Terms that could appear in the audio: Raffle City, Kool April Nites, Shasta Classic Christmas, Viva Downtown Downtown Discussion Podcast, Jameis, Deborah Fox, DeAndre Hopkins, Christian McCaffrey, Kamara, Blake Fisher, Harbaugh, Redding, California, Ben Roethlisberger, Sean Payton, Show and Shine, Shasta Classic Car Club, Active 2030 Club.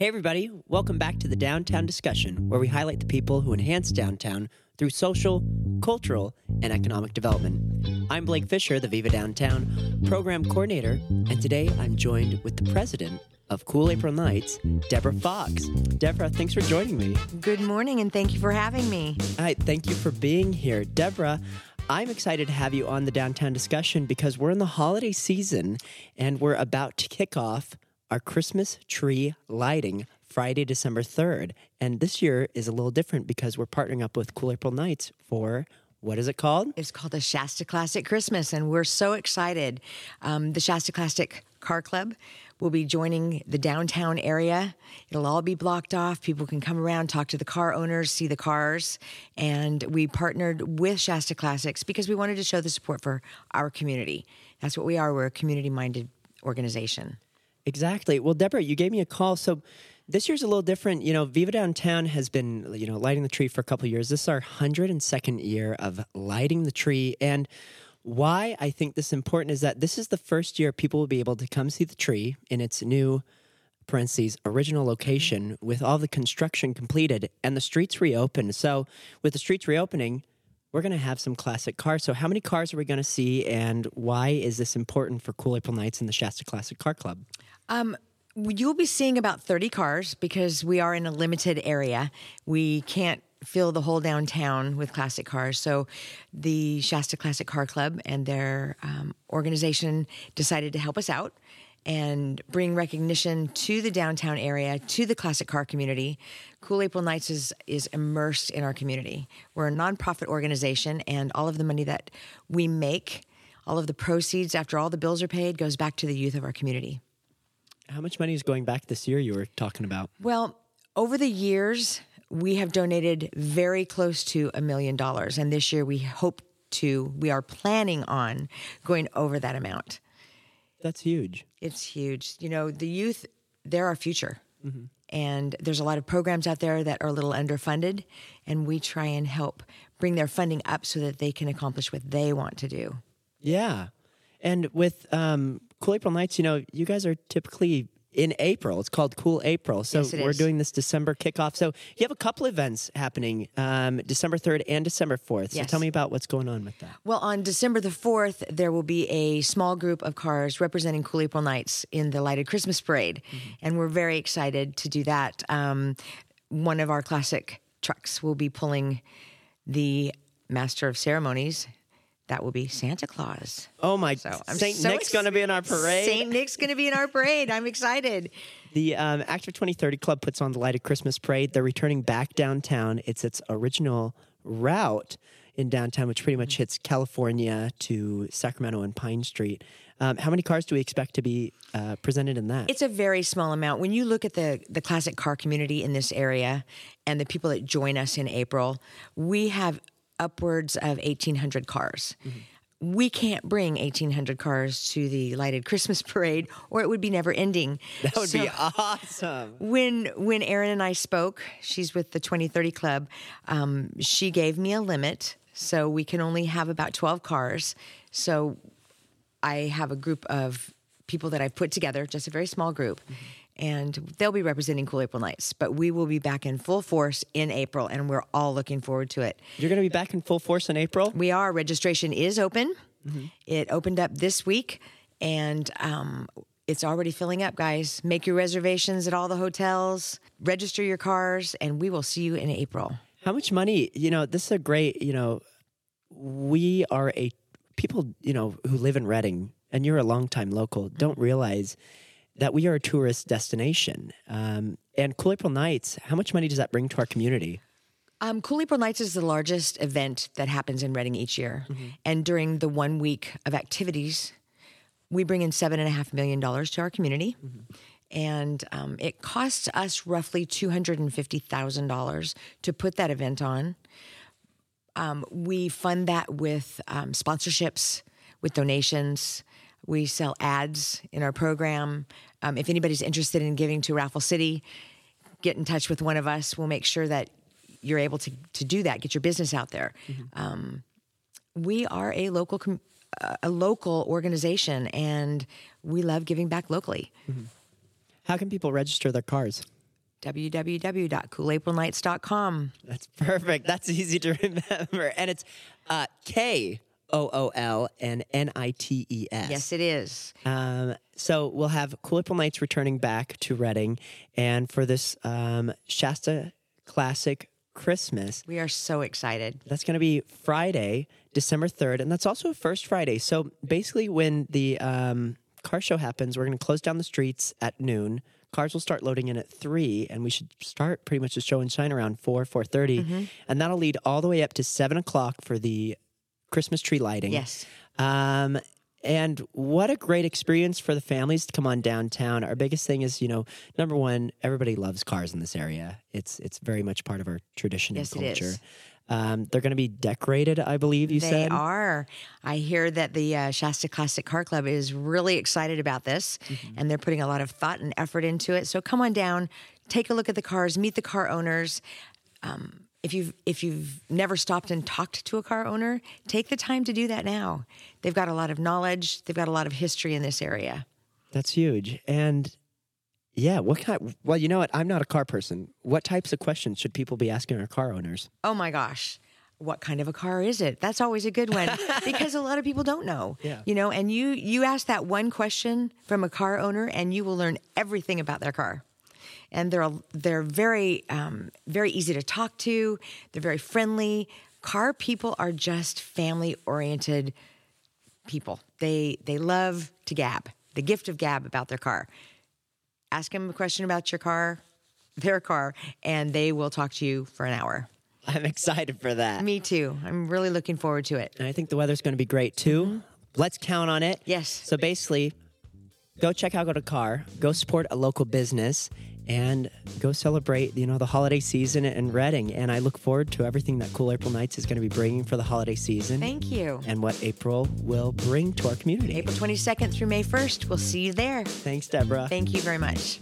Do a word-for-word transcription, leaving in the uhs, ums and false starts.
Hey everybody, welcome back to the Downtown Discussion, where we highlight the people who enhance downtown through social, cultural, and economic development. I'm Blake Fisher, the Viva Downtown Program Coordinator, and today I'm joined with the president of Kool April Nites, Deborah Fox. Deborah, thanks for joining me. Good morning, and thank you for having me. All right, thank you for being here. Deborah, I'm excited to have you on the Downtown Discussion because we're in the holiday season, and we're about to kick off our Christmas tree lighting Friday, December third. And this year is a little different because we're partnering up with Kool April Nites for, what is it called? It's called the Shasta Classic Christmas, and we're so excited. Um, the Shasta Classic Car Club will be joining the downtown area. It'll all be blocked off. People can come around, talk to the car owners, see the cars. And we partnered with Shasta Classics because we wanted to show the support for our community. That's what we are. We're a community-minded organization. Exactly. Well, Deborah, you gave me a call. So this year's a little different. You know, Viva Downtown has been, you know, lighting the tree for a couple of years. This is our one hundred second year of lighting the tree. And why I think this is important is that this is the first year people will be able to come see the tree in its new, parentheses, original location with all the construction completed and the streets reopened. So with the streets reopening, we're going to have some classic cars. So how many cars are we going to see, and why is this important for Kool April Nites and the Shasta Classic Car Club? Um, you'll be seeing about thirty cars because we are in a limited area. We can't fill the whole downtown with classic cars. So the Shasta Classic Car Club and their um, organization decided to help us out and bring recognition to the downtown area, to the classic car community. Kool April Nites is, is immersed in our community. We're a nonprofit organization, and all of the money that we make, all of the proceeds after all the bills are paid, goes back to the youth of our community. How much money is going back this year you were talking about? Well, over the years, we have donated very close to a million dollars. And this year we hope to, we are planning on going over that amount. That's huge. It's huge. You know, the youth, they're our future. Mm-hmm. And there's a lot of programs out there that are a little underfunded, and we try and help bring their funding up so that they can accomplish what they want to do. Yeah. And with um, Kool April Nites, you know, you guys are typically in April. It's called Kool April. So yes, we're is. doing this December kickoff. So you have a couple events happening, um, December third and December fourth. So yes. Tell me about what's going on with that. Well, on December the fourth, there will be a small group of cars representing Kool April Nites in the Lighted Christmas Parade. Mm-hmm. And we're very excited to do that. Um, one of our classic trucks will be pulling the Master of Ceremonies. That will be Santa Claus. Oh my! So Saint so Nick's ex- going to be in our parade. Saint Nick's going to be in our parade. I'm excited. The um, Active twenty thirty Club puts on the Lighted Christmas Parade. They're returning back downtown. It's its original route in downtown, which pretty much hits California to Sacramento and Pine Street. Um, how many cars do we expect to be uh, presented in that? It's a very small amount. When you look at the the classic car community in this area and the people that join us in April, we have upwards of eighteen hundred cars. Mm-hmm. We can't bring eighteen hundred cars to the Lighted Christmas Parade, or it would be never ending. That would so be awesome. When when Erin and I spoke, she's with the twenty thirty Club, um, she gave me a limit, so we can only have about twelve cars. So I have a group of people that I've put together, just a very small group, mm-hmm. and they'll be representing Kool April Nites. But we will be back in full force in April, and we're all looking forward to it. You're going to be back in full force in April? We are. Registration is open. Mm-hmm. It opened up this week, and um, it's already filling up, guys. Make your reservations at all the hotels, register your cars, and we will see you in April. How much money? You know, this is a great, you know, we are a, people, you know, who live in Redding, and you're a longtime local, don't realize that we are a tourist destination. Um, and Kool April Nites, how much money does that bring to our community? Um, Kool April Nites is the largest event that happens in Redding each year. Mm-hmm. And during the one week of activities, we bring in seven point five million dollars to our community. Mm-hmm. And um, it costs us roughly two hundred fifty thousand dollars to put that event on. Um, we fund that with um, sponsorships, with donations. We sell ads in our program. Um, if anybody's interested in giving to Raffle City, get in touch with one of us. We'll make sure that you're able to, to do that, get your business out there. Mm-hmm. Um, we are a local com- a local organization, and we love giving back locally. Mm-hmm. How can people register their cars? w w w dot kool april nites dot com. That's perfect. That's easy to remember. And it's uh, K O O L and N I T E S. Yes, it is. Um, so we'll have Kool April Nites returning back to Redding. And for this um, Shasta Classic Christmas. We are so excited. That's going to be Friday, December third. And that's also first Friday. So basically when the um, car show happens, we're going to close down the streets at noon. Cars will start loading in at three, and we should start pretty much the show and shine around four, four thirty. Mm-hmm. And that'll lead all the way up to seven o'clock for the Christmas tree lighting. Yes. Um, and what a great experience for the families to come on downtown. Our biggest thing is, you know, number one, everybody loves cars in this area. It's it's very much part of our tradition yes, and culture. It is. Um, they're going to be decorated, I believe you they said. They are. I hear that the uh, Shasta Classic Car Club is really excited about this, mm-hmm. and they're putting a lot of thought and effort into it. So come on down, take a look at the cars, meet the car owners. Um, if you've if you've never stopped and talked to a car owner, take the time to do that now. They've got a lot of knowledge. They've got a lot of history in this area. That's huge. And yeah, what kind? Well, you know what? I'm not a car person. What types of questions should people be asking our car owners? Oh my gosh, what kind of a car is it? That's always a good one because a lot of people don't know. Yeah. You know, and you you ask that one question from a car owner, and you will learn everything about their car. And they're they're very um, very easy to talk to. They're very friendly. Car people are just family oriented people. They they love to gab, the gift of gab about their car. Ask them a question about your car, their car, and they will talk to you for an hour. I'm excited for that. Me too. I'm really looking forward to it. And I think the weather's going to be great too. Mm-hmm. Let's count on it. Yes. So basically, go check out a car, go support a local business, and go celebrate, you know, the holiday season in Redding. And I look forward to everything that Kool April Nites is going to be bringing for the holiday season. Thank you. And what April will bring to our community. April twenty-second through May first. We'll see you there. Thanks, Deborah. Thank you very much.